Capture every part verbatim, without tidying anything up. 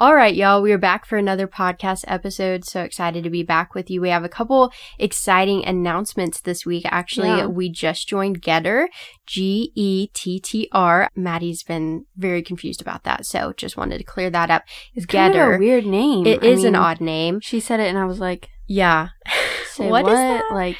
All right, y'all, we are back for another podcast episode. So excited to be back with you. We have a couple exciting announcements this week. Actually, yeah. We just joined Getter, G E T T R. Maddie's been very confused about that, so just wanted to clear that up. It's Getter. Kind of a weird name. It I is mean, an odd name. She said it and I was like, yeah. Say what, what is that? Like,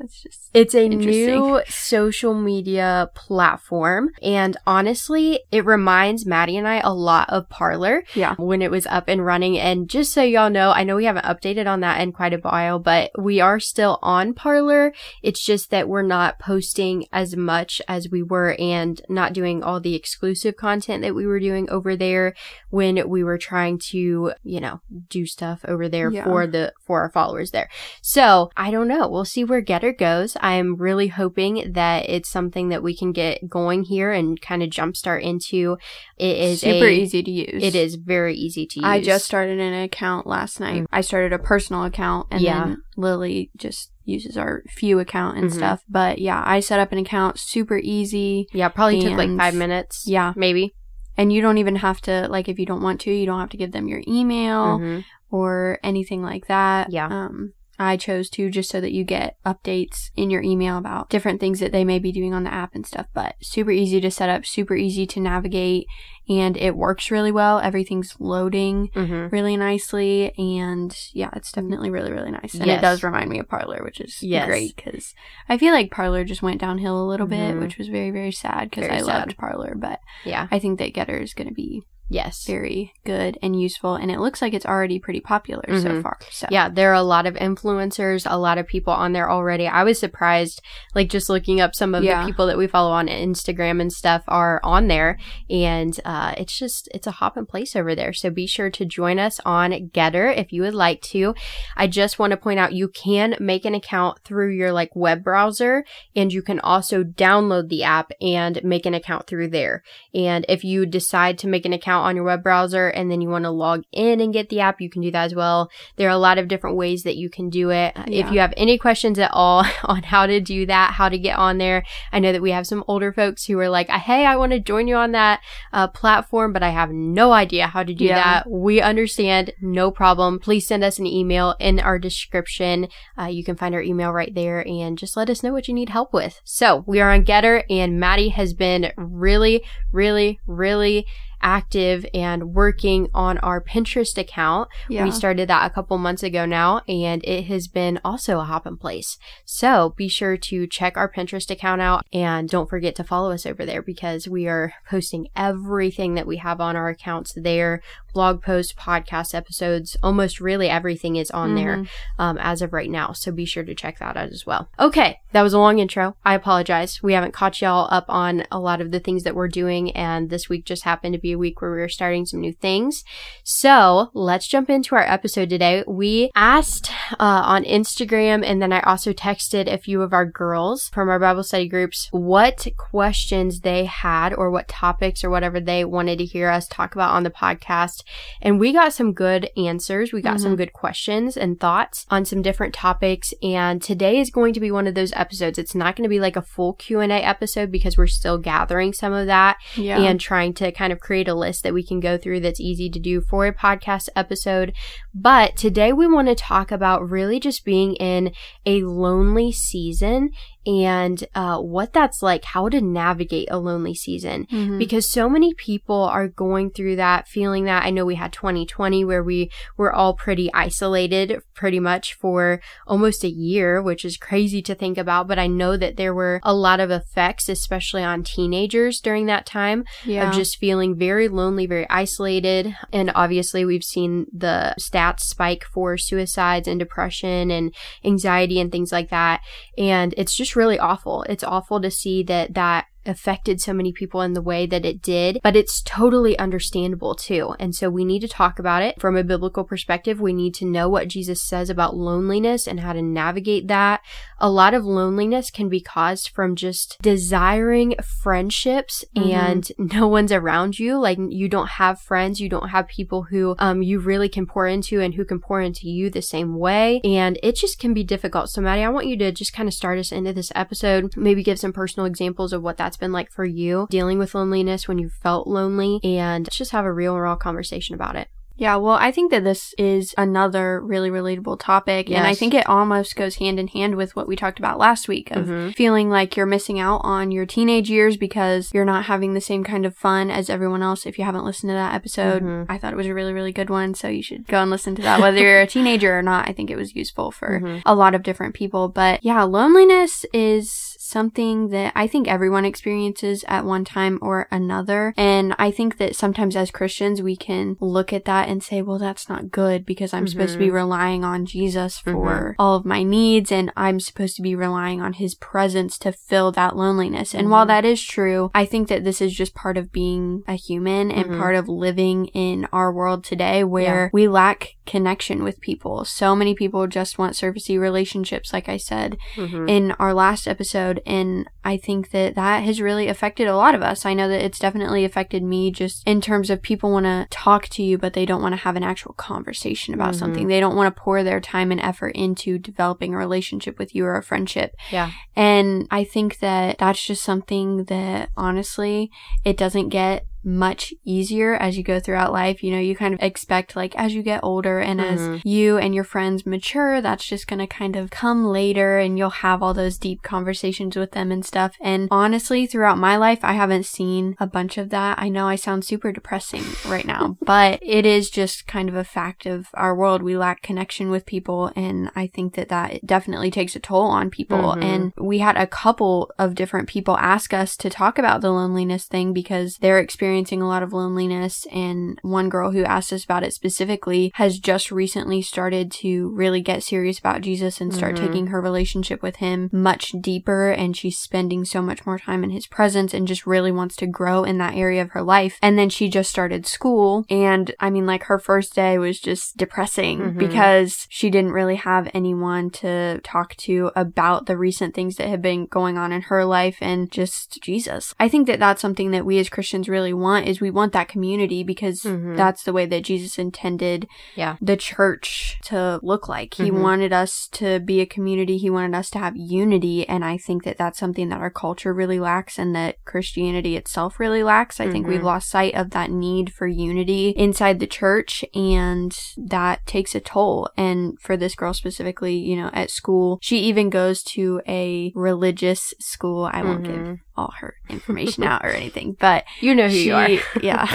it's just it's a new social media platform, and honestly, it reminds Maddie and I a lot of Parler. Yeah, when it was up and running. And just so y'all know, I know we haven't updated on that in quite a while, but we are still on Parler. It's just that we're not posting as much as we were, and not doing all the exclusive content that we were doing over there when we were trying to, you know, do stuff over there yeah. for the for our followers there. So I don't know. We'll see where Getter goes. I am really hoping that it's something that we can get going here and kind of jumpstart into. It is super a, easy to use. It is very easy to use. I just started an account last night. Mm-hmm. I started a personal account, and yeah. then Lily just uses our Few account and mm-hmm. stuff. But yeah, I set up an account, super easy. Yeah, probably and, took like five minutes. Yeah, maybe. And you don't even have to, like, if you don't want to, you don't have to give them your email mm-hmm. or anything like that. Yeah. Um, I chose to just so that you get updates in your email about different things that they may be doing on the app and stuff, but super easy to set up, super easy to navigate, and it works really well. Everything's loading mm-hmm. really nicely, and yeah, it's definitely really, really nice. And yes. it does remind me of Parler, which is yes. great, because I feel like Parler just went downhill a little mm-hmm. bit, which was very, very sad, because I sad. loved Parler, but yeah, I think that Getter is going to be... Yes. Very good and useful. And it looks like it's already pretty popular mm-hmm. so far. So. Yeah, there are a lot of influencers, a lot of people on there already. I was surprised, like, just looking up some of yeah. the people that we follow on Instagram and stuff are on there. And uh, it's just, it's a hop in place over there. So be sure to join us on Getter if you would like to. I just want to point out you can make an account through your, like, web browser, and you can also download the app and make an account through there. And if you decide to make an account on your web browser and then you want to log in and get the app, you can do that as well. There are a lot of different ways that you can do it. Yeah. If you have any questions at all on how to do that, how to get on there, I know that we have some older folks who are like, hey, I want to join you on that uh, platform, but I have no idea how to do yeah. that. We understand. No problem. Please send us an email in our description. Uh, you can find our email right there, and just let us know what you need help with. So we are on Getter, and Maddie has been really, really, really active and working on our Pinterest account. Yeah. We started that a couple months ago now, and it has been also a hop in place. So be sure to check our Pinterest account out, and don't forget to follow us over there, because we are posting everything that we have on our accounts there. Blog posts, podcast episodes, almost really everything is on mm-hmm. there um, as of right now. So be sure to check that out as well. Okay, that was a long intro. I apologize. We haven't caught y'all up on a lot of the things that we're doing, and this week just happened to be a week where we were starting some new things. So let's jump into our episode today. We asked uh, on Instagram, and then I also texted a few of our girls from our Bible study groups what questions they had, or what topics or whatever they wanted to hear us talk about on the podcast. And we got some good answers. We got mm-hmm. some good questions and thoughts on some different topics. And today is going to be one of those episodes. It's not going to be like a full Q and A episode, because we're still gathering some of that yeah. and trying to kind of create a list that we can go through that's easy to do for a podcast episode. But today we want to talk about really just being in a lonely season and uh, what that's like, how to navigate a lonely season, mm-hmm. because so many people are going through that, feeling that. I know we had twenty twenty where we were all pretty isolated pretty much for almost a year, which is crazy to think about. But I know that there were a lot of effects, especially on teenagers during that time, yeah. of just feeling very lonely, very isolated. And obviously we've seen the stats spike for suicides and depression and anxiety and things like that. And it's just really awful. It's awful to see that that affected so many people in the way that it did, but it's totally understandable too. And so we need to talk about it from a biblical perspective. We need to know what Jesus says about loneliness and how to navigate that. A lot of loneliness can be caused from just desiring friendships, mm-hmm. and no one's around you. Like, you don't have friends, you don't have people who um you really can pour into and who can pour into you the same way. And it just can be difficult. So Maddie, I want you to just kind of start us into this episode, maybe give some personal examples of what that's been like for you, dealing with loneliness, when you felt lonely, and just have a real raw conversation about it. Yeah, well, I think that this is another really relatable topic, yes. and I think it almost goes hand in hand with what we talked about last week of mm-hmm. feeling like you're missing out on your teenage years because you're not having the same kind of fun as everyone else. If you haven't listened to that episode, mm-hmm. I thought it was a really, really good one, so you should go and listen to that, whether you're a teenager or not. I think it was useful for mm-hmm. a lot of different people, but yeah, loneliness is something that I think everyone experiences at one time or another. And I think that sometimes as Christians, we can look at that and say, well, that's not good because I'm mm-hmm. supposed to be relying on Jesus for mm-hmm. all of my needs, and I'm supposed to be relying on his presence to fill that loneliness. And mm-hmm. while that is true, I think that this is just part of being a human and mm-hmm. part of living in our world today where yeah. we lack connection with people. So many people just want surfacey relationships, like I said mm-hmm. in our last episode. And I think that that has really affected a lot of us. I know that it's definitely affected me just in terms of people want to talk to you, but they don't want to have an actual conversation about mm-hmm. something. They don't want to pour their time and effort into developing a relationship with you or a friendship. Yeah. And I think that that's just something that honestly, it doesn't get much easier as you go throughout life. You know, you kind of expect, like, as you get older and mm-hmm. as you and your friends mature, that's just going to kind of come later and you'll have all those deep conversations with them and stuff. And honestly, throughout my life, I haven't seen a bunch of that. I know I sound super depressing right now, but it is just kind of a fact of our world. We lack connection with people, and I think that that definitely takes a toll on people. Mm-hmm. And we had a couple of different people ask us to talk about the loneliness thing because they're experiencing experiencing a lot of loneliness, and one girl who asked us about it specifically has just recently started to really get serious about Jesus and start mm-hmm. taking her relationship with him much deeper, and she's spending so much more time in his presence and just really wants to grow in that area of her life. And then she just started school, and I mean, like, her first day was just depressing mm-hmm. because she didn't really have anyone to talk to about the recent things that had been going on in her life and just Jesus. I think that that's something that we as Christians really want want is we want that community because mm-hmm. that's the way that Jesus intended yeah. the church to look like. He mm-hmm. wanted us to be a community. He wanted us to have unity. And I think that that's something that our culture really lacks and that Christianity itself really lacks. I mm-hmm. think we've lost sight of that need for unity inside the church, and that takes a toll. And for this girl specifically, you know, at school, she even goes to a religious school. I mm-hmm. won't give all her information out or anything, but you know who she, you are. yeah.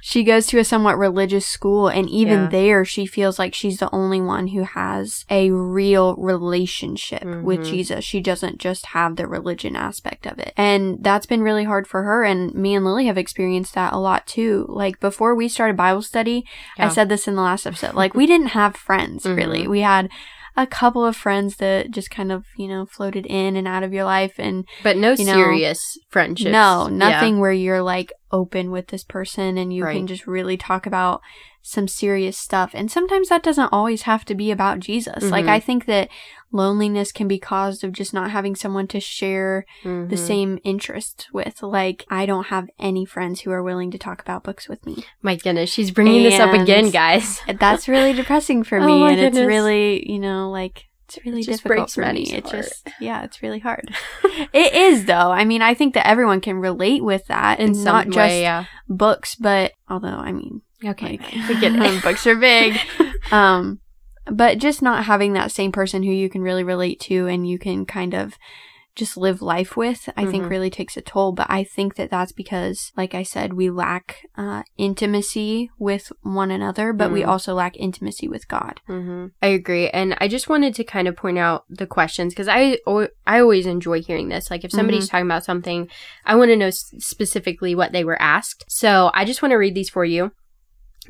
She goes to a somewhat religious school, and even yeah. there she feels like she's the only one who has a real relationship mm-hmm. with Jesus. She doesn't just have the religion aspect of it. And that's been really hard for her, and me and Lily have experienced that a lot too. Like, before we started Bible study, yeah. I said this in the last episode, like, we didn't have friends mm-hmm. really. We had a couple of friends that just kind of, you know, floated in and out of your life, and but no you know, serious friendships. No, nothing yeah. where you're like open with this person and you right. can just really talk about some serious stuff. And sometimes that doesn't always have to be about Jesus. Mm-hmm. Like, I think that loneliness can be caused of just not having someone to share mm-hmm. the same interest with. Like, I don't have any friends who are willing to talk about books with me. My goodness, she's bringing and this up again, guys. That's really depressing for me. Oh my and goodness. It's really, you know, like, it's really it difficult for me. It just, yeah, it's really hard. It is, though. I mean, I think that everyone can relate with that, and not way, just yeah. books, but although, I mean, okay, like, we get it. Books are big. Um, but just not having that same person who you can really relate to and you can kind of just live life with, I mm-hmm. think really takes a toll. But I think that that's because, like I said, we lack uh, intimacy with one another, but mm-hmm. we also lack intimacy with God. Mm-hmm. I agree. And I just wanted to kind of point out the questions, because I, o- I always enjoy hearing this. Like if somebody's mm-hmm. talking about something, I want to know s- specifically what they were asked. So I just want to read these for you.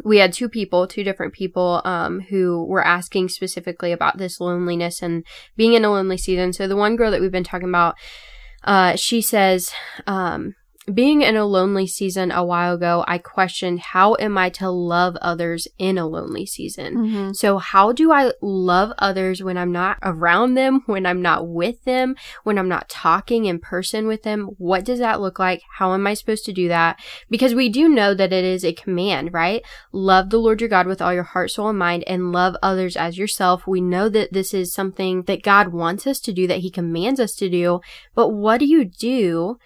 We had two people, two different people, um, who were asking specifically about this loneliness and being in a lonely season. So the one girl that we've been talking about, uh, she says, um, being in a lonely season a while ago, I questioned, how am I to love others in a lonely season? Mm-hmm. So how do I love others when I'm not around them, when I'm not with them, when I'm not talking in person with them? What does that look like? How am I supposed to do that? Because we do know that it is a command, right? Love the Lord your God with all your heart, soul, and mind, and love others as yourself. We know that this is something that God wants us to do, that he commands us to do. But what do you do?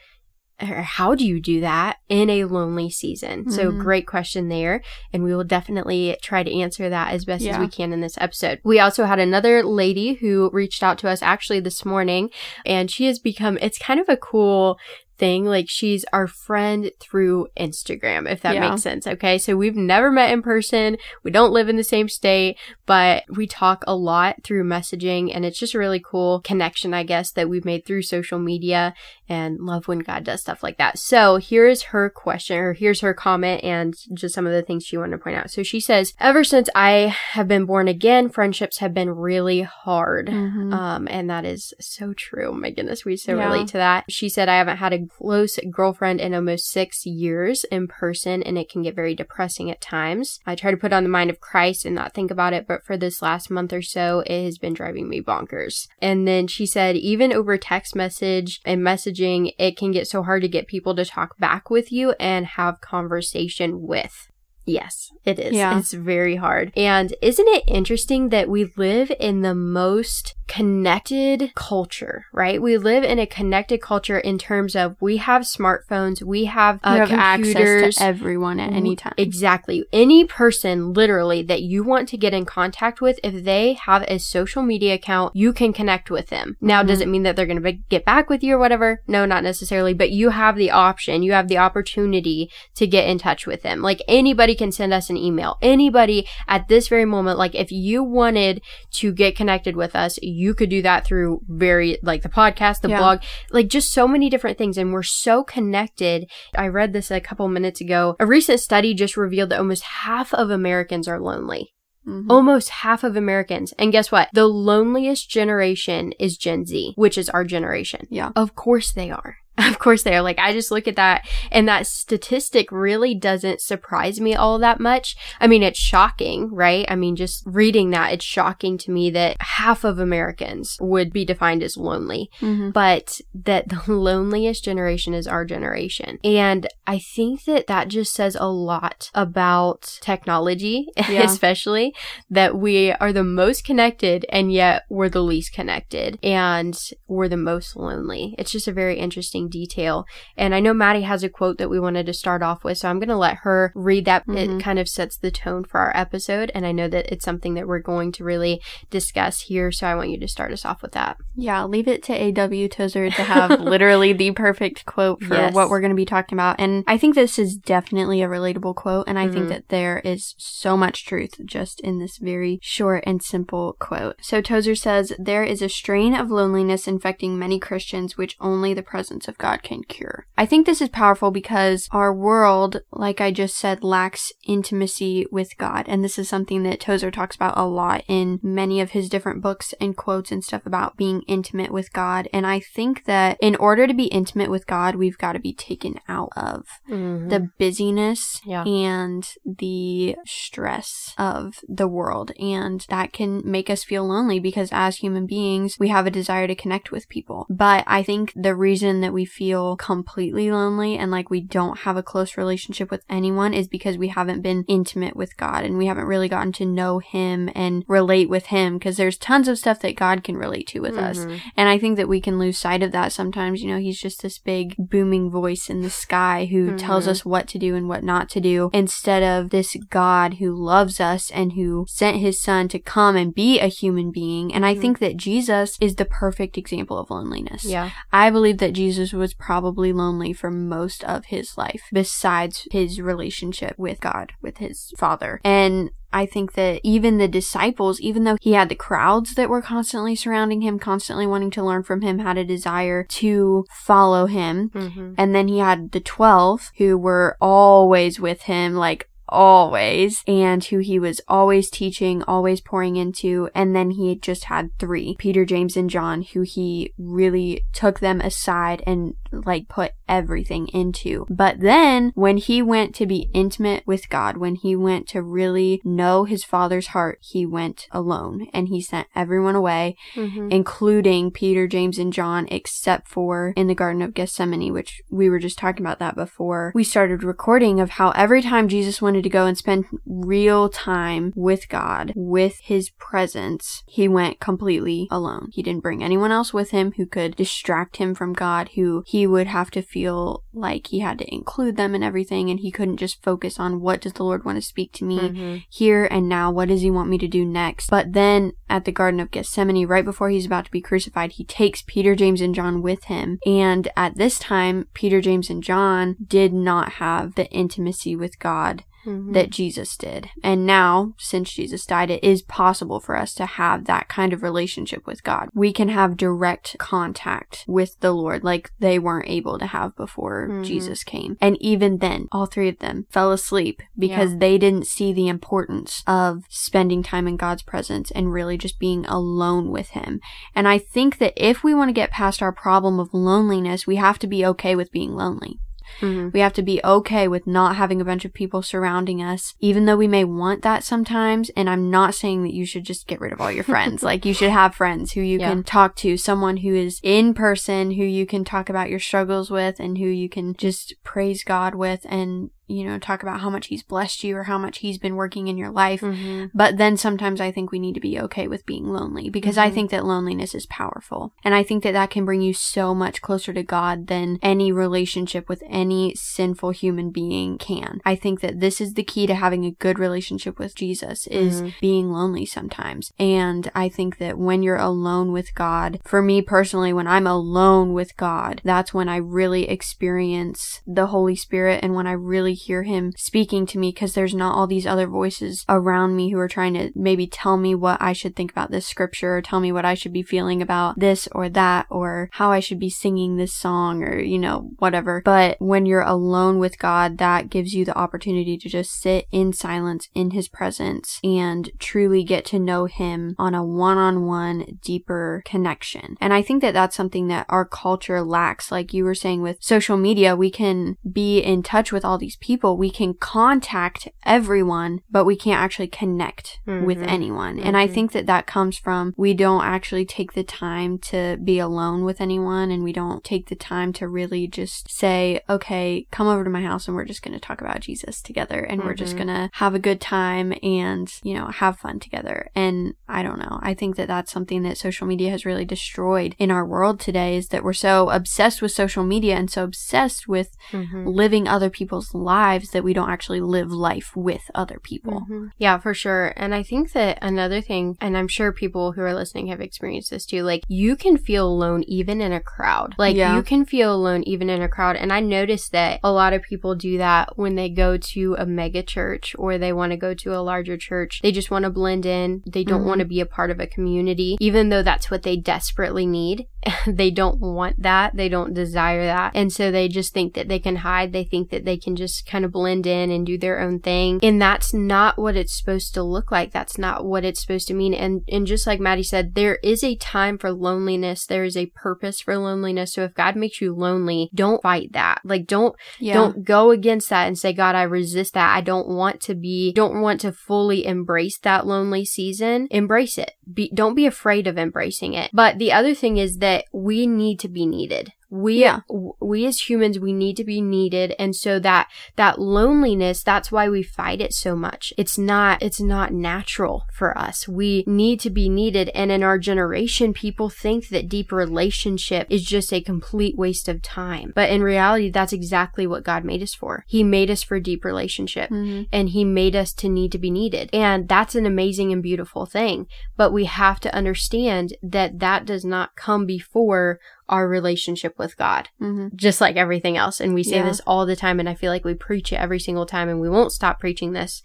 Or how do you do that in a lonely season? Mm-hmm. So great question there. And we will definitely try to answer that as best yeah. as we can in this episode. We also had another lady who reached out to us actually this morning, and she has become, it's kind of a cool thing. Like she's our friend through Instagram, if that yeah. makes sense. Okay. So we've never met in person. We don't live in the same state, but we talk a lot through messaging, and it's just a really cool connection, I guess, that we've made through social media, and love when God does stuff like that. So here is her question, or here's her comment, and just some of the things she wanted to point out. So she says, ever since I have been born again, friendships have been really hard. Mm-hmm. Um, and that is so true. My goodness, we so yeah. relate to that. She said, I haven't had a close girlfriend in almost six years in person, and it can get very depressing at times. I try to put on the mind of Christ and not think about it, but for this last month or so, it has been driving me bonkers. And then she said, even over text message and messaging, it can get so hard to get people to talk back with you and have conversation with. Yes, it is. Yeah. It's very hard. And isn't it interesting that we live in the most connected culture, right? We live in a connected culture in terms of we have smartphones, we have, uh, we have computers. Access to everyone at any time. Exactly. Any person literally that you want to get in contact with, if they have a social media account, you can connect with them. Now, mm-hmm. does it mean that they're going to get back with you or whatever? No, not necessarily, but you have the option, you have the opportunity to get in touch with them. Like anybody can send us an email. Anybody at this very moment, like if you wanted to get connected with us, you could do that through very, like the podcast, the yeah. blog, like just so many different things. And we're so connected. I read this a couple minutes ago. A recent study just revealed that almost half of Americans are lonely. Mm-hmm. Almost half of Americans. And guess what? The loneliest generation is Gen Z, which is our generation. Yeah. Of course they are. Of course they are. Like, I just look at that, and that statistic really doesn't surprise me all that much. I mean, it's shocking, right? I mean, just reading that, it's shocking to me that half of Americans would be defined as lonely, mm-hmm. but that the loneliest generation is our generation. And I think that that just says a lot about technology, yeah. especially that we are the most connected, and yet we're the least connected, and we're the most lonely. It's just a very interesting detail. And I know Maddie has a quote that we wanted to start off with, so I'm going to let her read that. Mm-hmm. It kind of sets the tone for our episode, and I know that it's something that we're going to really discuss here, so I want you to start us off with that. Yeah, leave it to A W Tozer to have literally the perfect quote for yes. what we're going to be talking about. And I think this is definitely a relatable quote, and I mm-hmm. think that there is so much truth just in this very short and simple quote. So Tozer says, there is a strain of loneliness infecting many Christians, which only the presence of God can cure. I think this is powerful because our world, like I just said, lacks intimacy with God. And this is something that Tozer talks about a lot in many of his different books and quotes and stuff about being intimate with God. And I think that in order to be intimate with God, we've got to be taken out of mm-hmm. the busyness yeah. and the stress of the world. And that can make us feel lonely because as human beings, we have a desire to connect with people. But I think the reason that we feel completely lonely and like we don't have a close relationship with anyone is because we haven't been intimate with God and we haven't really gotten to know Him and relate with Him, because there's tons of stuff that God can relate to with mm-hmm. us. And I think that we can lose sight of that sometimes. You know, He's just this big booming voice in the sky who mm-hmm. tells us what to do and what not to do, instead of this God who loves us and who sent His Son to come and be a human being. And I mm-hmm. think that Jesus is the perfect example of loneliness. Yeah. I believe that Jesus was probably lonely for most of his life, besides his relationship with God, with his Father. And I think that even the disciples, even though he had the crowds that were constantly surrounding him, constantly wanting to learn from him, had a desire to follow him. Mm-hmm. And then he had the twelve who were always with him, like always, and who he was always teaching, always pouring into. And then he just had three, Peter, James, and John, who he really took them aside and like put everything into. But then when he went to be intimate with God, when he went to really know his Father's heart, he went alone and he sent everyone away, mm-hmm. including Peter, James, and John, except for in the Garden of Gethsemane, which we were just talking about that before we started recording, of how every time Jesus wanted to go and spend real time with God, with his presence, he went completely alone. He didn't bring anyone else with him who could distract him from God, who he would have to feel like he had to include them in everything, and he couldn't just focus on what does the Lord want to speak to me mm-hmm. here and now, what does he want me to do next. But then at the Garden of Gethsemane, right before he's about to be crucified, he takes Peter, James, and John with him. And at this time, Peter, James, and John did not have the intimacy with God Mm-hmm. that Jesus did. And now, since Jesus died, it is possible for us to have that kind of relationship with God. We can have direct contact with the Lord like they weren't able to have before mm-hmm. Jesus came. And even then, all three of them fell asleep because yeah. they didn't see the importance of spending time in God's presence and really just being alone with him. And I think that if we want to get past our problem of loneliness, we have to be okay with being lonely. Mm-hmm. We have to be okay with not having a bunch of people surrounding us, even though we may want that sometimes. And I'm not saying that you should just get rid of all your friends. Like, you should have friends who you yeah. can talk to, someone who is in person, who you can talk about your struggles with and who you can just praise God with and, you know, talk about how much he's blessed you or how much he's been working in your life. Mm-hmm. But then sometimes I think we need to be okay with being lonely, because mm-hmm. I think that loneliness is powerful. And I think that that can bring you so much closer to God than any relationship with any sinful human being can. I think that this is the key to having a good relationship with Jesus, is mm-hmm. being lonely sometimes. And I think that when you're alone with God, for me personally, when I'm alone with God, that's when I really experience the Holy Spirit and when I really hear him speaking to me, because there's not all these other voices around me who are trying to maybe tell me what I should think about this scripture, or tell me what I should be feeling about this or that, or how I should be singing this song, or, you know, whatever. But when you're alone with God, that gives you the opportunity to just sit in silence in his presence and truly get to know him on a one-on-one deeper connection. And I think that that's something that our culture lacks. Like you were saying, with social media, we can be in touch with all these people people, we can contact everyone, but we can't actually connect mm-hmm. with anyone. Mm-hmm. And I think that that comes from, we don't actually take the time to be alone with anyone, and we don't take the time to really just say, okay, come over to my house and we're just going to talk about Jesus together, and mm-hmm. we're just going to have a good time and, you know, have fun together. And I don't know, I think that that's something that social media has really destroyed in our world today, is that we're so obsessed with social media and so obsessed with mm-hmm. living other people's lives lives that we don't actually live life with other people. Mm-hmm. Yeah, for sure. And I think that another thing, and I'm sure people who are listening have experienced this too, like, you can feel alone even in a crowd. Like yeah. you can feel alone even in a crowd. And I noticed that a lot of people do that when they go to a mega church, or they want to go to a larger church. They just want to blend in. They don't mm-hmm. want to be a part of a community, even though that's what they desperately need. They don't want that. They don't desire that. And so they just think that they can hide. They think that they can just kind of blend in and do their own thing. And that's not what it's supposed to look like. That's not what it's supposed to mean. And and just like Maddie said, there is a time for loneliness. There is a purpose for loneliness. So if God makes you lonely, don't fight that. Like, don't yeah. don't go against that and say, God, I resist that. I don't want to be, don't want to fully embrace that lonely season. Embrace it. Be, don't be afraid of embracing it. But the other thing is that we need to be needed. We, yeah. we as humans, we need to be needed. And so that, that loneliness, that's why we fight it so much. It's not, it's not natural for us. We need to be needed. And in our generation, people think that deep relationship is just a complete waste of time. But in reality, that's exactly what God made us for. He made us for deep relationship, mm-hmm. and he made us to need to be needed. And that's an amazing and beautiful thing. But we have to understand that that does not come before our relationship with God, mm-hmm. just like everything else. And we say yeah. this all the time, and I feel like we preach it every single time, and we won't stop preaching this.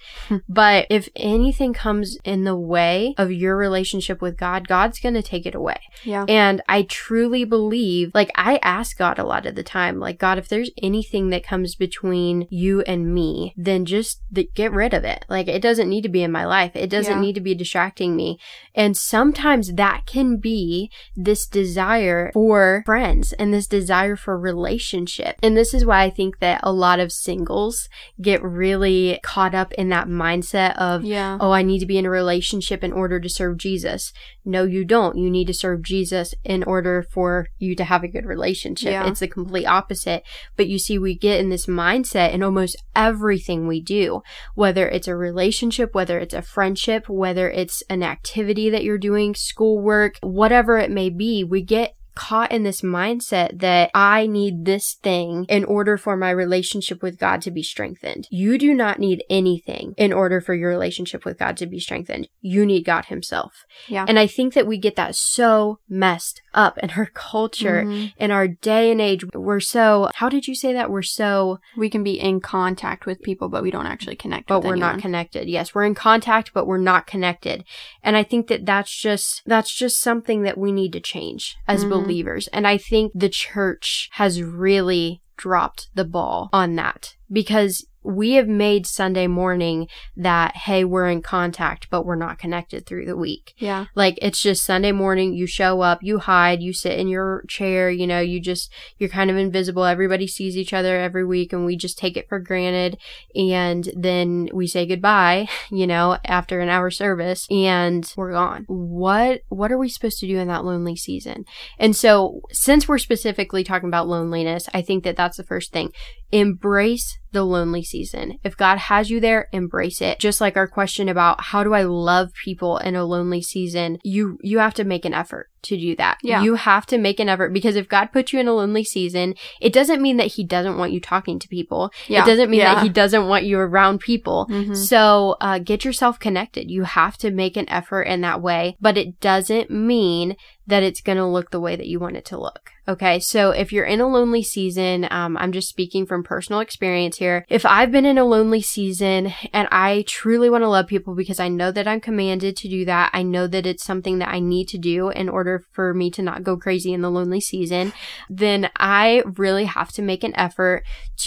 But if anything comes in the way of your relationship with God, God's going to take it away. Yeah. And I truly believe, like I ask God a lot of the time, like, God, if there's anything that comes between you and me, then just th- get rid of it. Like, it doesn't need to be in my life. It doesn't yeah. need to be distracting me. And sometimes that can be this desire for friends and this desire for relationship. And this is why I think that a lot of singles get really caught up in that mindset of, yeah. oh, I need to be in a relationship in order to serve Jesus. No, you don't. You need to serve Jesus in order for you to have a good relationship. Yeah. It's the complete opposite. But you see, we get in this mindset in almost everything we do, whether it's a relationship, whether it's a friendship, whether it's an activity that you're doing, schoolwork, whatever it may be, we get caught in this mindset that I need this thing in order for my relationship with God to be strengthened. You do not need anything in order for your relationship with God to be strengthened. You need God himself. Yeah. And I think that we get that so messed up in our culture, mm-hmm. in our day and age. We're so, how did you say that? We're so... We can be in contact with people, but we don't actually connect with anyone. But we're not connected. Yes, we're in contact, but we're not connected. And I think that that's just, that's just something that we need to change as mm-hmm. believers. Believers. And I think the church has really dropped the ball on that, because we have made Sunday morning that, hey, we're in contact, but we're not connected through the week. Yeah. Like, it's just Sunday morning, you show up, you hide, you sit in your chair, you know, you just, you're kind of invisible. Everybody sees each other every week, and we just take it for granted. And then we say goodbye, you know, after an hour service, and we're gone. What, what are we supposed to do in that lonely season? And so, since we're specifically talking about loneliness, I think that that's the first thing. Embrace the lonely season. If God has you there, embrace it. Just like our question about how do I love people in a lonely season, you you have to make an effort to do that. Yeah. You have to make an effort, because if God put you in a lonely season, it doesn't mean that he doesn't want you talking to people. Yeah. It doesn't mean yeah. that he doesn't want you around people. Mm-hmm. So uh, get yourself connected. You have to make an effort in that way, but it doesn't mean that it's going to look the way that you want it to look. Okay. So if you're in a lonely season, um, I'm just speaking from personal experience here. If I've been in a lonely season and I truly want to love people, because I know that I'm commanded to do that. I know that it's something that I need to do in order for me to not go crazy in the lonely season. Then I really have to make an effort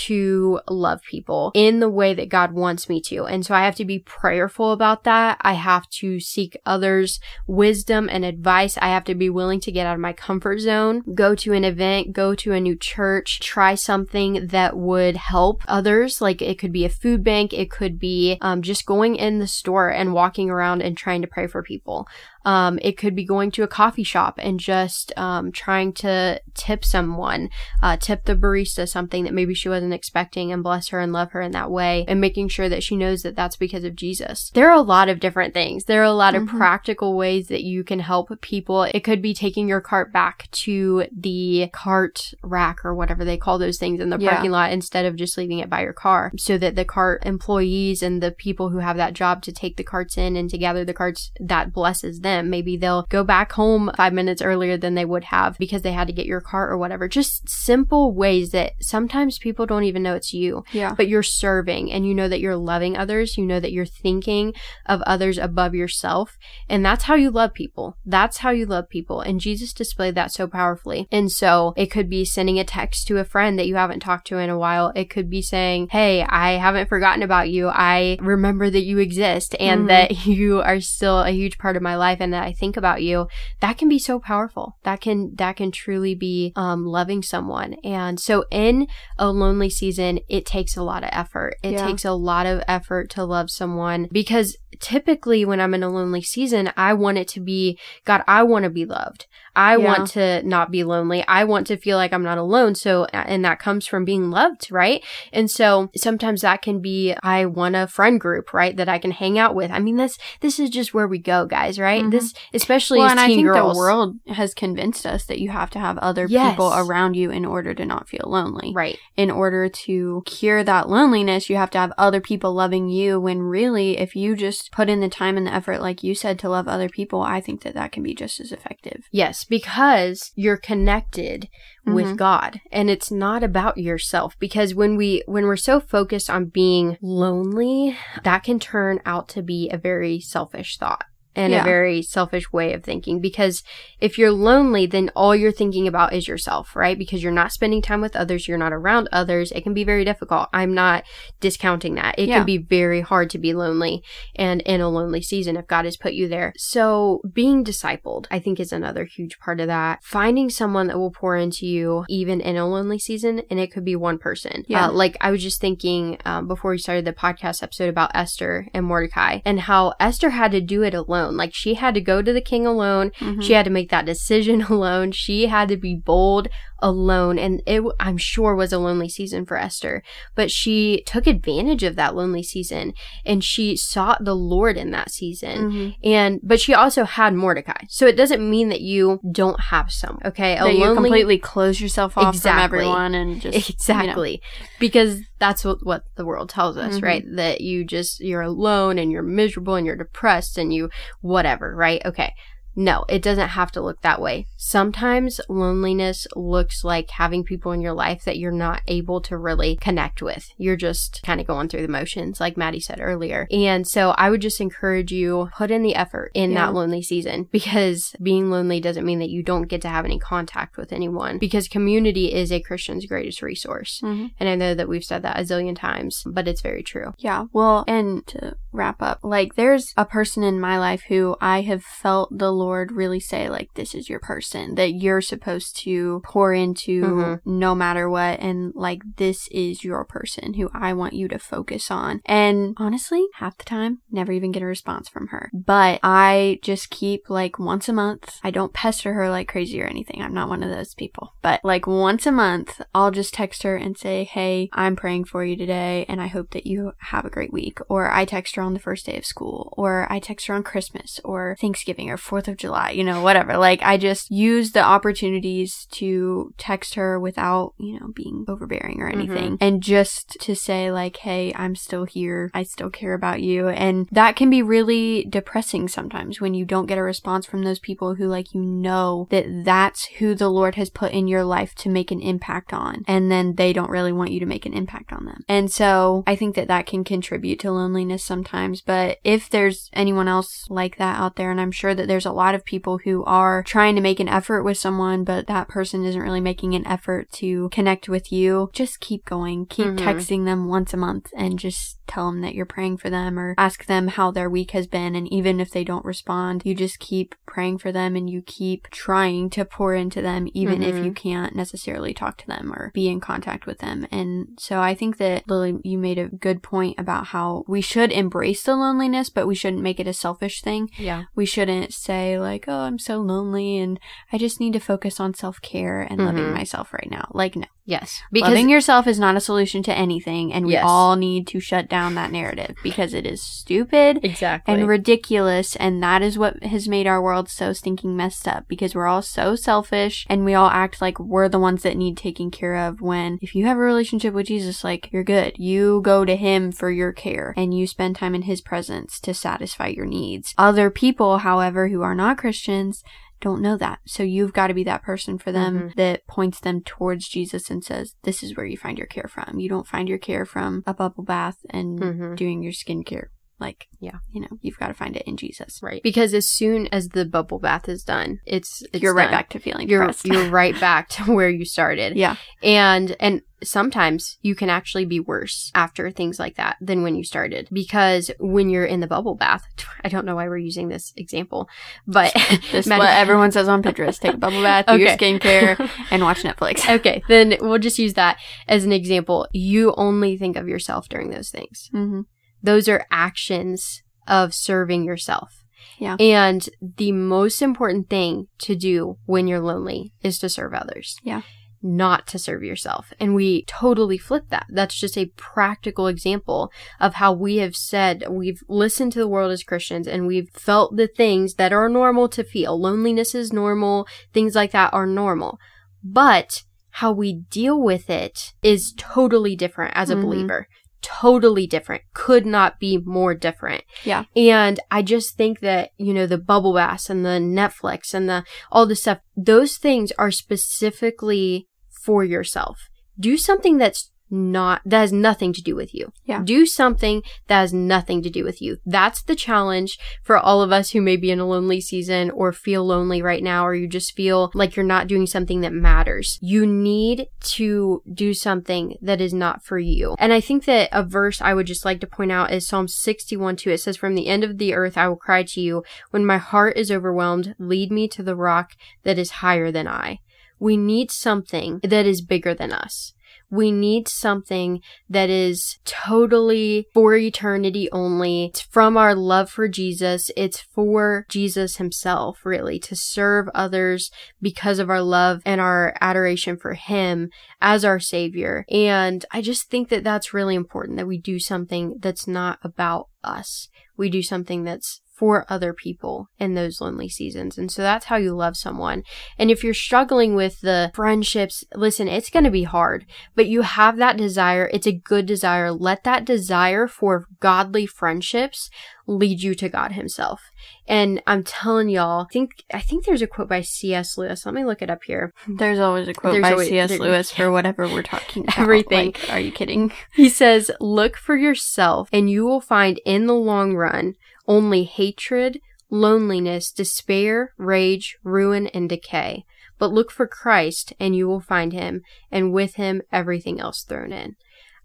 to love people in the way that God wants me to. And so I have to be prayerful about that. I have to seek others' wisdom and advice. I have to be willing to get out of my comfort zone, go to an event, go to a new church, try something that would help others. Like, it could be a food bank, it could be um, just going in the store and walking around and trying to pray for people. Um, it could be going to a coffee shop and just um, trying to tip someone, uh, tip the barista something that maybe she wasn't expecting, and bless her and love her in that way, and making sure that she knows that that's because of Jesus. There are a lot of different things. There are a lot mm-hmm. of practical ways that you can help people. It could be taking your cart back to the cart rack, or whatever they call those things in the yeah. parking lot, instead of just leaving it by your car, so that the cart employees and the people who have that job to take the carts in and to gather the carts, that blesses them. Maybe they'll go back home five minutes earlier than they would have because they had to get your cart or whatever. Just simple ways that sometimes people don't even know it's you. Yeah. But you're serving, and you know that you're loving others. You know that you're thinking of others above yourself. And that's how you love people. That's how you love people. And Jesus displayed that so powerfully. And so it could be sending a text to a friend that you haven't talked to in a while. It could be saying, hey, I haven't forgotten about you. I remember that you exist, and mm-hmm. that you are still a huge part of my life, and that I think about you. That can be so powerful. That can that can truly be um, loving someone. And so in a lonely season, it takes a lot of effort. It yeah. takes a lot of effort to love someone, because typically when I'm in a lonely season, I want it to be, God, I want to be loved. I yeah. want to not be lonely. I want to feel like I'm not alone. So, and that comes from being loved, right? And so sometimes that can be, I want a friend group, right? That I can hang out with. I mean, this, this is just where we go, guys, right? Mm-hmm. This, especially well, as teen girls. Well, and I think the world has convinced us that you have to have other yes. people around you in order to not feel lonely. Right. In order to cure that loneliness, you have to have other people loving you, when really, if you just put in the time and the effort, like you said, to love other people, I think that that can be just as effective. Yes, because you're connected with mm-hmm. God, and it's not about yourself, because when we when we're so focused on being lonely, that can turn out to be a very selfish thought and yeah. a very selfish way of thinking, because if you're lonely, then all you're thinking about is yourself, right? Because you're not spending time with others, you're not around others. It can be very difficult. I'm not discounting that. It yeah. can be very hard to be lonely and in a lonely season if God has put you there. So being discipled, I think, is another huge part of that. Finding someone that will pour into you even in a lonely season, and it could be one person. Yeah. Uh, like I was just thinking um, before we started the podcast episode about Esther and Mordecai, and how Esther had to do it alone. Like, she had to go to the king alone. Mm-hmm. She had to make that decision alone. She had to be bold alone. And it, I'm sure, was a lonely season for Esther. But she took advantage of that lonely season, and she sought the Lord in that season. Mm-hmm. And but she also had Mordecai. So it doesn't mean that you don't have someone. Okay, a that lonely, you completely close yourself off exactly. from everyone and just exactly you know. Because that's what, what the world tells us, mm-hmm. right? That you just you're alone and you're miserable and you're depressed and you. Whatever, right? Okay. No, it doesn't have to look that way. Sometimes loneliness looks like having people in your life that you're not able to really connect with. You're just kind of going through the motions, like Maddie said earlier. And so I would just encourage you, put in the effort in yeah. that lonely season, because being lonely doesn't mean that you don't get to have any contact with anyone, because community is a Christian's greatest resource. Mm-hmm. And I know that we've said that a zillion times, but it's very true. Yeah. Well, and to wrap up, like, there's a person in my life who I have felt the Lord Lord really say, like, this is your person that you're supposed to pour into mm-hmm. no matter what, and like, this is your person who I want you to focus on. And honestly, half the time never even get a response from her, but I just keep, like, once a month, I don't pester her like crazy or anything, I'm not one of those people, but like once a month I'll just text her and say, hey, I'm praying for you today and I hope that you have a great week. Or I text her on the first day of school, or I text her on Christmas or Thanksgiving or Fourth of July, you know, whatever. Like, I just use the opportunities to text her without, you know, being overbearing or anything, mm-hmm. and just to say, like, hey, I'm still here, I still care about you. And that can be really depressing sometimes when you don't get a response from those people who, like, you know that that's who the Lord has put in your life to make an impact on, and then they don't really want you to make an impact on them. And so I think that that can contribute to loneliness sometimes. But if there's anyone else like that out there, and I'm sure that there's a lot of people who are trying to make an effort with someone, but that person isn't really making an effort to connect with you, just keep going. Keep mm-hmm. texting them once a month and just tell them that you're praying for them, or ask them how their week has been. And even if they don't respond, you just keep praying for them and you keep trying to pour into them, even mm-hmm. if you can't necessarily talk to them or be in contact with them. And so I think that, Lily, you made a good point about how we should embrace the loneliness, but we shouldn't make it a selfish thing. Yeah. We shouldn't say, like, oh, I'm so lonely and I just need to focus on self-care and mm-hmm. loving myself right now. Like, no. Yes. Because loving yourself is not a solution to anything, and we yes. all need to shut down that narrative, because it is stupid exactly. and ridiculous, and that is what has made our world so stinking messed up, because we're all so selfish and we all act like we're the ones that need taking care of, when if you have a relationship with Jesus, like, you're good. You go to him for your care and you spend time in his presence to satisfy your needs. Other people, however, who are not Christians, don't know that. So you've got to be that person for them mm-hmm. that points them towards Jesus and says, this is where you find your care from. You don't find your care from a bubble bath and mm-hmm. doing your skincare. Like, yeah, you know, you've got to find it in Jesus. Right. Because as soon as the bubble bath is done, it's, it's you're done. Right back to feeling you're, depressed. You're right back to where you started. Yeah. And, and sometimes you can actually be worse after things like that than when you started, because when you're in the bubble bath, I don't know why we're using this example, but this is what everyone says on Pinterest. Take a bubble bath, okay. do your skincare, and watch Netflix. Okay. Then we'll just use that as an example. You only think of yourself during those things. Mm-hmm. Those are actions of serving yourself. Yeah. And the most important thing to do when you're lonely is to serve others. Yeah. Not to serve yourself. And we totally flip that. That's just a practical example of how we have said, we've listened to the world as Christians and we've felt the things that are normal to feel. Loneliness is normal. Things like that are normal. But how we deal with it is totally different as a mm-hmm. believer. Totally different. Could not be more different. Yeah. And I just think that, you know, the bubble baths and the Netflix and the all this stuff, those things are specifically for yourself. Do something that's not, that has nothing to do with you. Yeah. Do something that has nothing to do with you. That's the challenge for all of us who may be in a lonely season or feel lonely right now, or you just feel like you're not doing something that matters. You need to do something that is not for you. And I think that a verse I would just like to point out is Psalm sixty-one two. It says, "From the end of the earth I will cry to you. When my heart is overwhelmed, lead me to the rock that is higher than I." We need something that is bigger than us. We need something that is totally for eternity only. It's from our love for Jesus. It's for Jesus himself, really, to serve others because of our love and our adoration for him as our Savior. And I just think that that's really important, that we do something that's not about us. We do something that's for other people in those lonely seasons. And so that's how you love someone. And if you're struggling with the friendships, listen, it's going to be hard, but you have that desire. It's a good desire. Let that desire for godly friendships lead you to God himself. And I'm telling y'all, I think I think there's a quote by C S Lewis. Let me look it up here. There's always a quote there's by always, C S Lewis for whatever we're talking about. Everything. Like, are you kidding? He says, "Look for yourself and you will find in the long run only hatred, loneliness, despair, rage, ruin, and decay. But look for Christ and you will find him, and with him everything else thrown in."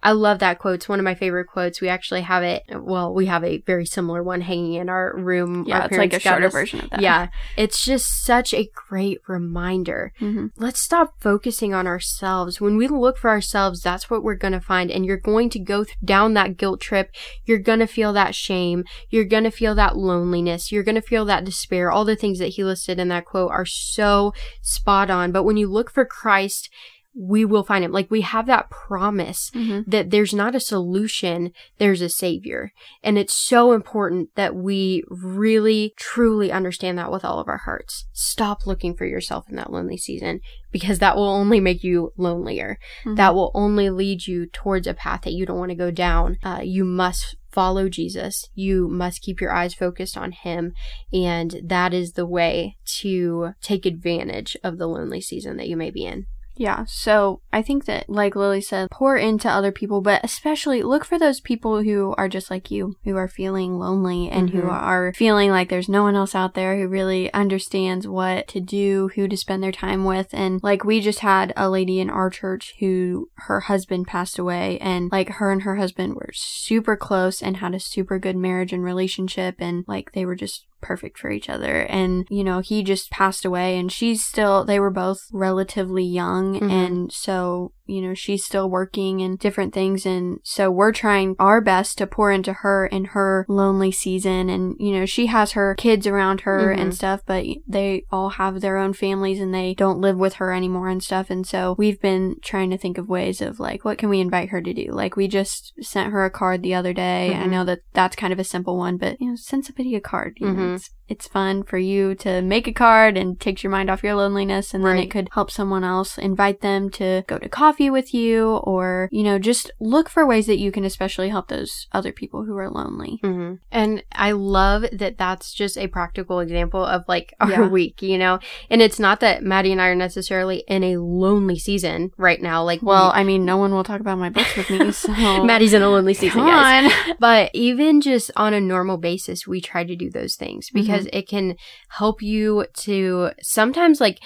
I love that quote. It's one of my favorite quotes. We actually have it. Well, we have a very similar one hanging in our room. Yeah, our it's like a shorter us. version of that. Yeah. It's just such a great reminder. Mm-hmm. Let's stop focusing on ourselves. When we look for ourselves, that's what we're going to find. And you're going to go th- down that guilt trip. You're going to feel that shame. You're going to feel that loneliness. You're going to feel that despair. All the things that he listed in that quote are so spot on. But when you look for Christ, we will find him. Like, we have that promise mm-hmm. that there's not a solution, there's a Savior. And it's so important that we really, truly understand that with all of our hearts. Stop looking for yourself in that lonely season, because that will only make you lonelier. Mm-hmm. That will only lead you towards a path that you don't want to go down. Uh, you must follow Jesus. You must keep your eyes focused on him. And that is the way to take advantage of the lonely season that you may be in. Yeah, so I think that, like Lily said, pour into other people, but especially look for those people who are just like you, who are feeling lonely and mm-hmm. who are feeling like there's no one else out there who really understands what to do, who to spend their time with. And like, we just had a lady in our church who, her husband passed away, and like, her and her husband were super close and had a super good marriage and relationship, and like, they were just perfect for each other. And you know, he just passed away, and she's still, they were both relatively young mm-hmm. and so, you know, she's still working and different things, and so we're trying our best to pour into her in her lonely season. And you know, she has her kids around her mm-hmm. and stuff, but they all have their own families and they don't live with her anymore and stuff. And so we've been trying to think of ways of like, what can we invite her to do? Like, we just sent her a card the other day. Mm-hmm. I know that that's kind of a simple one, but you know, send somebody a card, you mm-hmm. know. It's, it's fun for you to make a card and takes your mind off your loneliness, and right. then it could help someone else. Invite them to go to coffee with you, or you know, just look for ways that you can especially help those other people who are lonely. Mm-hmm. And I love that that's just a practical example of like our yeah. week, you know. And it's not that Maddie and I are necessarily in a lonely season right now. Like, well, we- I mean, no one will talk about my books with me, so Maddie's in a lonely season, Come guys. On. But even just on a normal basis, we try to do those things. Because mm-hmm. it can help you to sometimes, like,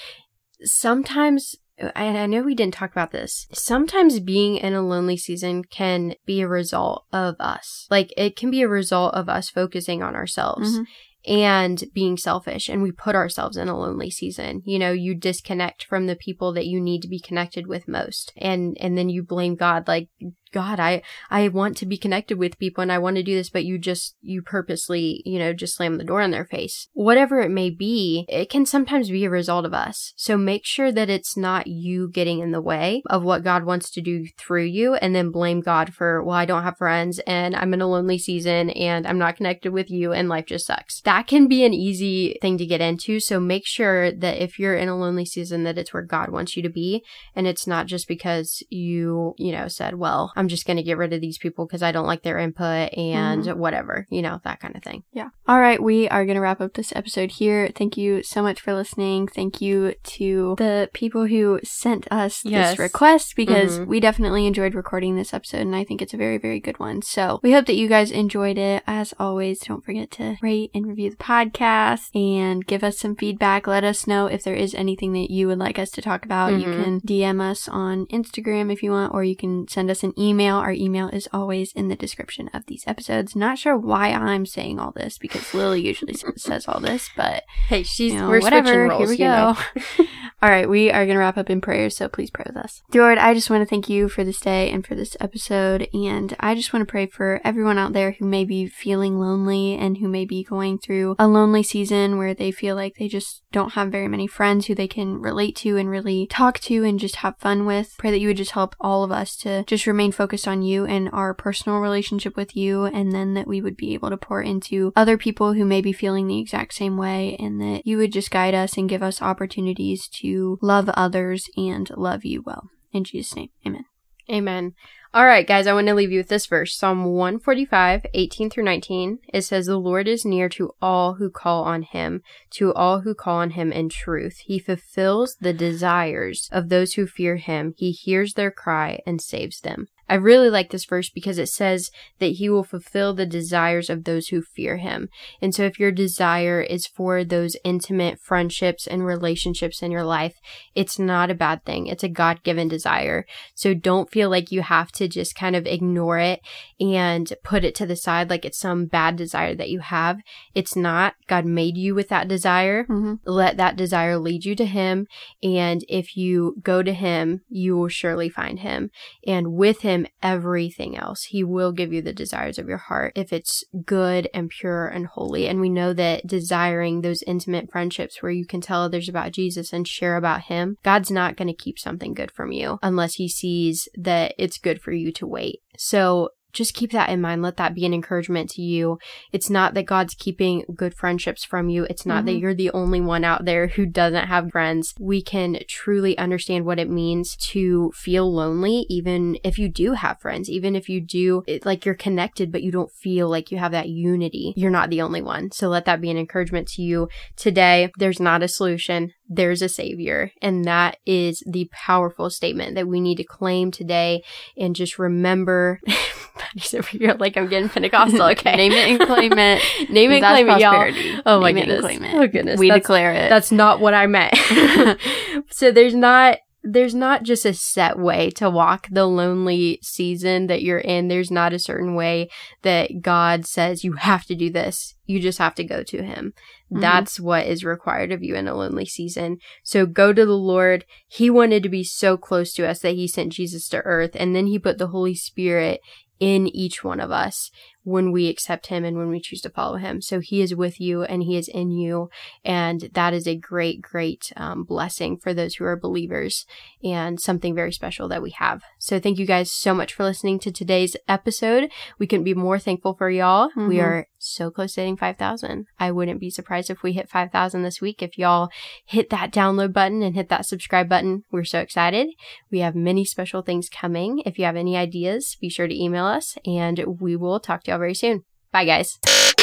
sometimes, and I know we didn't talk about this, sometimes being in a lonely season can be a result of us. Like, it can be a result of us focusing on ourselves. Mm-hmm. And being selfish, and we put ourselves in a lonely season. You know, you disconnect from the people that you need to be connected with most, and and then you blame God. Like, God, I, I want to be connected with people and I want to do this, but you just, you purposely, you know, just slam the door in their face. Whatever it may be, it can sometimes be a result of us. So make sure that it's not you getting in the way of what God wants to do through you, and then blame God for, well, I don't have friends and I'm in a lonely season and I'm not connected with you and life just sucks. That can be an easy thing to get into. So make sure that if you're in a lonely season, that it's where God wants you to be. And it's not just because you, you know, said, well, I'm just going to get rid of these people because I don't like their input and mm-hmm. whatever, you know, that kind of thing. Yeah. All right. We are going to wrap up this episode here. Thank you so much for listening. Thank you to the people who sent us yes. this request, because mm-hmm. we definitely enjoyed recording this episode and I think it's a very, very good one. So we hope that you guys enjoyed it. As always, don't forget to rate and review the podcast and give us some feedback. Let us know if there is anything that you would like us to talk about. Mm-hmm. You can D M us on Instagram if you want, or you can send us an email. Our email is always in the description of these episodes. Not sure why I'm saying all this, because Lily usually says all this, but hey, she's you know, we're whatever. Switching roles. Here we go. All right, we are going to wrap up in prayer, so please pray with us. Dear Lord, I just want to thank you for this day and for this episode, and I just want to pray for everyone out there who may be feeling lonely and who may be going through a lonely season where they feel like they just don't have very many friends who they can relate to and really talk to and just have fun with. Pray that you would just help all of us to just remain focused on you and our personal relationship with you, and then that we would be able to pour into other people who may be feeling the exact same way, and that you would just guide us and give us opportunities to love others and love you well. In Jesus' name, amen. Amen. All right, guys, I want to leave you with this verse, Psalm one forty-five, eighteen through nineteen. It says, "The Lord is near to all who call on him, to all who call on him in truth. He fulfills the desires of those who fear him. He hears their cry and saves them." I really like this verse because it says that he will fulfill the desires of those who fear him. And so if your desire is for those intimate friendships and relationships in your life, it's not a bad thing. It's a God-given desire. So don't feel like you have to just kind of ignore it and put it to the side like it's some bad desire that you have. It's not. God made you with that desire. Mm-hmm. Let that desire lead you to him. And if you go to him, you will surely find him. And with him, everything else, he will give you the desires of your heart if it's good and pure and holy. And we know that desiring those intimate friendships where you can tell others about Jesus and share about him, God's not going to keep something good from you unless he sees that it's good for you to wait. So just keep that in mind. Let that be an encouragement to you. It's not that God's keeping good friendships from you. It's not mm-hmm. that you're the only one out there who doesn't have friends. We can truly understand what it means to feel lonely, even if you do have friends, even if you do, it, like you're connected, but you don't feel like you have that unity. You're not the only one. So let that be an encouragement to you today. There's not a solution. There's a savior. And that is the powerful statement that we need to claim today. And just remember, Patty's over here like I'm getting Pentecostal. Okay. Name it and claim it. Name it and claim it, y'all. Oh my goodness. Name it and claim it. Oh goodness. We declare it. That's not what I meant. So there's not There's not just a set way to walk the lonely season that you're in. There's not a certain way that God says you have to do this. You just have to go to him. Mm-hmm. That's what is required of you in a lonely season. So go to the Lord. He wanted to be so close to us that he sent Jesus to earth, and then he put the Holy Spirit in each one of us when we accept him and when we choose to follow him. So he is with you and he is in you. And that is a great, great um, blessing for those who are believers, and something very special that we have. So thank you guys so much for listening to today's episode. We couldn't be more thankful for y'all. Mm-hmm. We are so close to hitting five thousand. I wouldn't be surprised if we hit five thousand this week. If y'all hit that download button and hit that subscribe button, we're so excited. We have many special things coming. If you have any ideas, be sure to email us and we will talk to you very soon. Bye, guys.